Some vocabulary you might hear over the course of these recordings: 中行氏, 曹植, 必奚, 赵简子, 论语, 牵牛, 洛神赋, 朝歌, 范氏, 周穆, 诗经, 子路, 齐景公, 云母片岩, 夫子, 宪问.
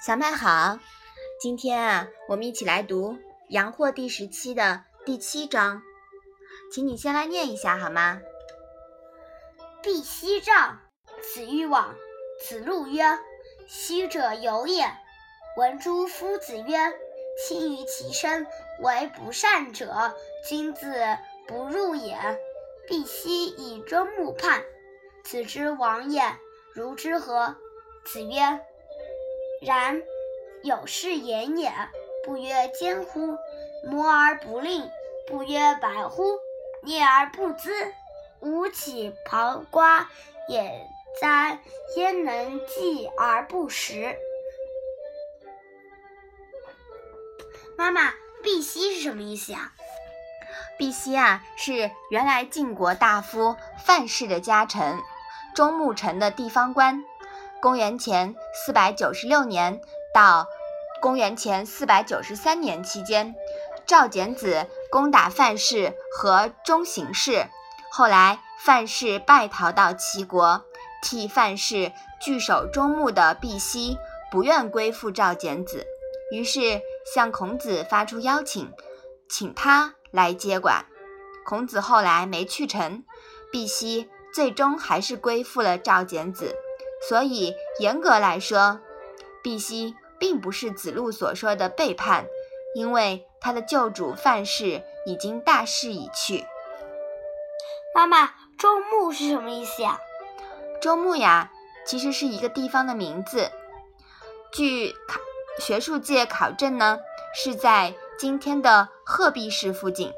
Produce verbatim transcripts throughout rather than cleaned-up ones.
小麦好，今天啊，我们一起来读《洋货》第十期的第七章，请你先来念一下好吗？必西杖，此欲往，此路曰：昔者有也。闻诸夫子曰：亲于其身为不善者，君子不入也。必奚以周穆叛，此之往也，如之何？子曰：然，有是言也。不曰奸乎？谋而不吝，不曰白乎？聂而不资，吾岂刨瓜也哉？焉能继而不食？妈妈，必奚是什么意思呀？必奚啊，是原来晋国大夫范氏的家臣，周穆城的地方官。公元前四百九十六年到公元前四百九十三年期间，赵简子攻打范氏和中行氏，后来范氏败逃到齐国，替范氏据守周穆的必奚不愿归附赵简子，于是向孔子发出邀请，请他来接管。孔子后来没去成，必奚最终还是归附了赵简子，所以严格来说，必奚并不是子路所说的背叛，因为他的旧主范氏已经大势已去。妈妈，周穆是什么意思呀？周穆呀，其实是一个地方的名字，据考学术界考证呢，是在今天的鹤壁市附近。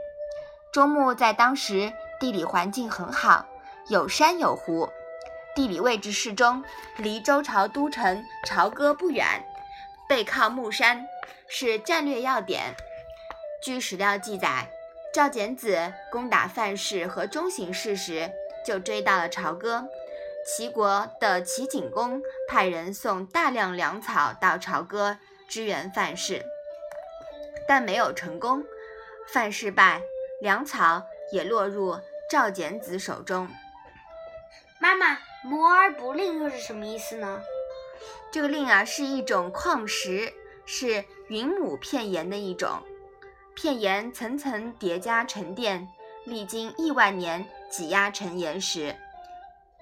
周穆在当时地理环境很好，有山有湖，地理位置适中，离周朝都城朝歌不远，背靠木山，是战略要点。据史料记载，赵简子攻打范氏和中行氏时，就追到了朝歌。齐国的齐景公派人送大量粮草到朝歌支援范氏，但没有成功，范氏败，粮草也落入赵简子手中。妈妈，磨而不吝又是什么意思呢？这个吝啊，是一种矿石，是云母片岩的一种，片岩层层叠加沉淀，历经亿万年挤压成岩石，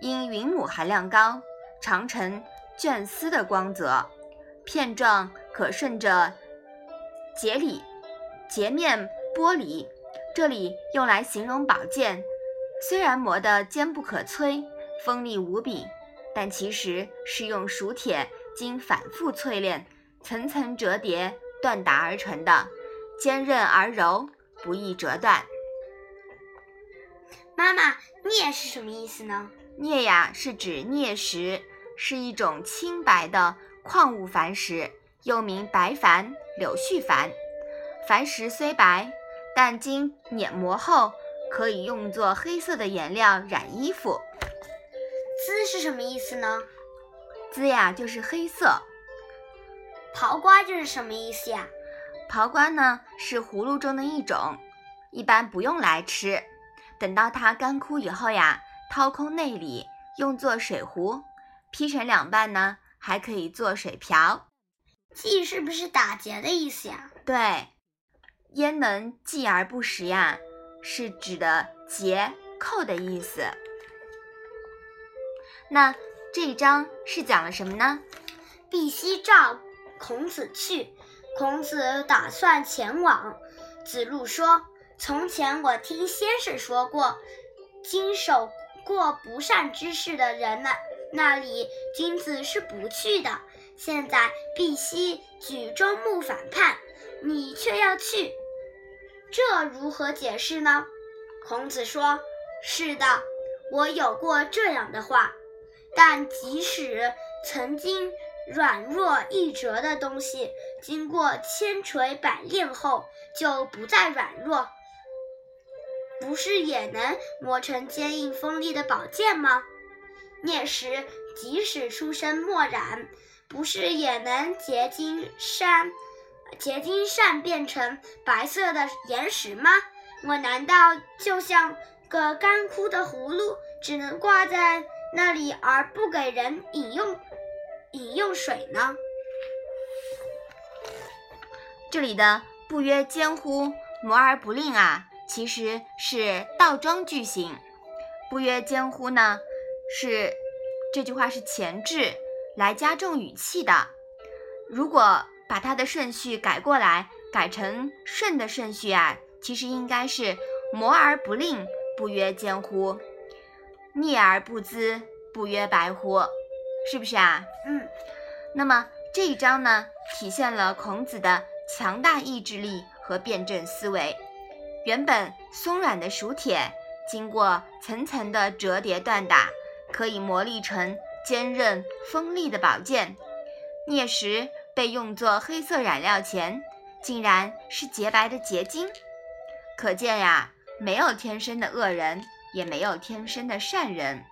因云母含量高，常呈卷丝的光泽，片状可顺着截里截面剥离，这里用来形容宝剑，虽然磨得坚不可摧，锋利无比，但其实是用熟铁经反复淬炼，层层折叠锻打而成的，坚韧而柔，不易折断。妈妈，镍是什么意思呢？镍呀，是指镍石，是一种清白的矿物矾石，又名白矾、柳絮矾。矾石虽白，但经碾磨后可以用作黑色的颜料染衣服。资是什么意思呢？资呀，就是黑色。刨瓜就是什么意思呀？刨瓜呢，是葫芦中的一种，一般不用来吃，等到它干枯以后呀，掏空内里，用作水壶，劈成两半呢，还可以做水瓢。继是不是打结的意思呀？对，焉能继而不食呀，是指的结扣的意思。那这一章是讲了什么呢？必奚召孔子去，孔子打算前往。子路说：从前我听先生说过，经手过不善之事的人呢，那里君子是不去的。现在必奚举周穆反叛，你却要去，这如何解释呢？孔子说：是的，我有过这样的话，但即使曾经软弱一折的东西，经过千锤百炼后就不再软弱，不是也能磨成坚硬锋利的宝剑吗？镍石即使出身墨染，不是也能结晶善结晶善变成白色的岩石吗？我难道就像个干枯的葫芦，只能挂在那里而不给人饮用饮用水呢？这里的不约间乎摩而不令啊，其实是倒装句型。不约间乎呢，是这句话是前置来加重语气的。如果把它的顺序改过来，改成顺的顺序啊，其实应该是摩而不令，不约间乎；蹑而不资，不约白乎，是不是啊？嗯。那么这一章呢，体现了孔子的强大意志力和辩证思维。原本松软的熟铁，经过层层的折叠锻打，可以磨砺成坚韧锋利的宝剑。砾石被用作黑色染料前，竟然是洁白的结晶。可见呀，没有天生的恶人，也没有天生的善人。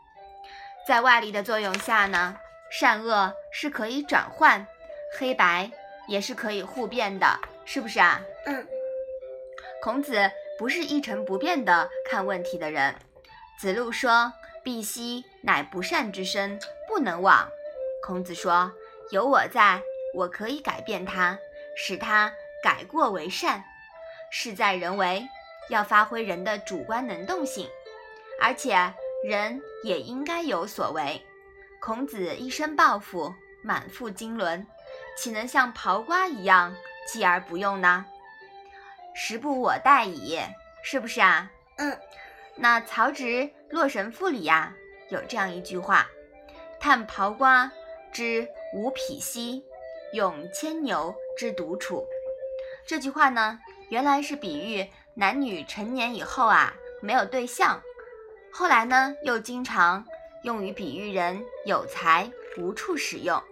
在外力的作用下呢，善恶是可以转换，黑白也是可以互变的，是不是啊？嗯。孔子不是一成不变的看问题的人。子路说：“必奚乃不善之身，不能往。”孔子说：“有我在，我可以改变它，使它改过为善。事在人为，要发挥人的主观能动性，而且人也应该有所为。”孔子一身抱负，满腹经纶，岂能像刨瓜一样继而不用呢？时不我待矣，是不是啊？嗯。那曹植《洛神赋》里呀、啊，有这样一句话：“叹刨瓜之无匹兮，咏牵牛之独处。”这句话呢，原来是比喻男女成年以后啊，没有对象。后来呢，又经常用于比喻人有才无处使用。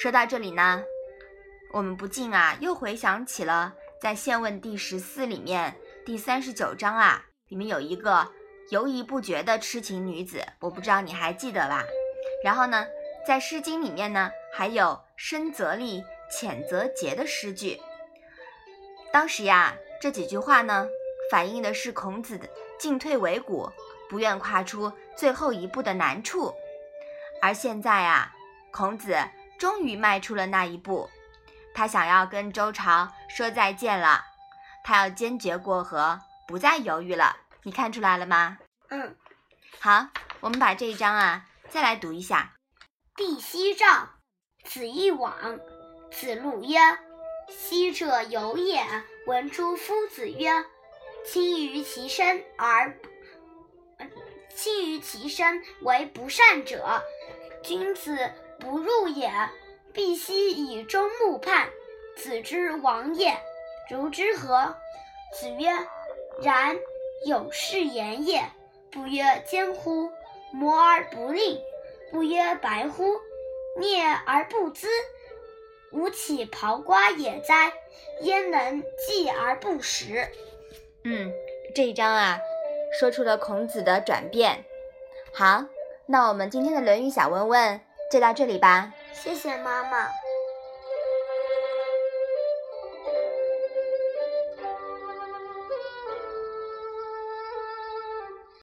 说到这里呢，我们不禁啊，又回想起了在《宪问》第十四里面第三十九章啊，里面有一个犹疑不决的痴情女子，我不知道你还记得吧？然后呢，在《诗经》里面呢，还有深则厉，浅则竭的诗句。当时呀，这几句话呢，反映的是孔子进退维谷，不愿跨出最后一步的难处。而现在啊，孔子终于迈出了那一步，他想要跟周朝说再见了，他要坚决过河，不再犹豫了。你看出来了吗？嗯。好，我们把这一章啊，再来读一下。必奚杖，子亦往。子路曰：“奚者有也。闻诸夫子曰：轻于其身而轻于其身为不善者，君子不入也。必奚以终木畔，子之往也。如之何？”子曰：“然，有是言也。不约间乎，摩而不令，不约白乎，蹑而不资，吾岂刨瓜也哉？焉能继而不食？”嗯，这一章啊，说出了孔子的转变。好，那我们今天的《论语》小问问就到这里吧。谢谢妈妈。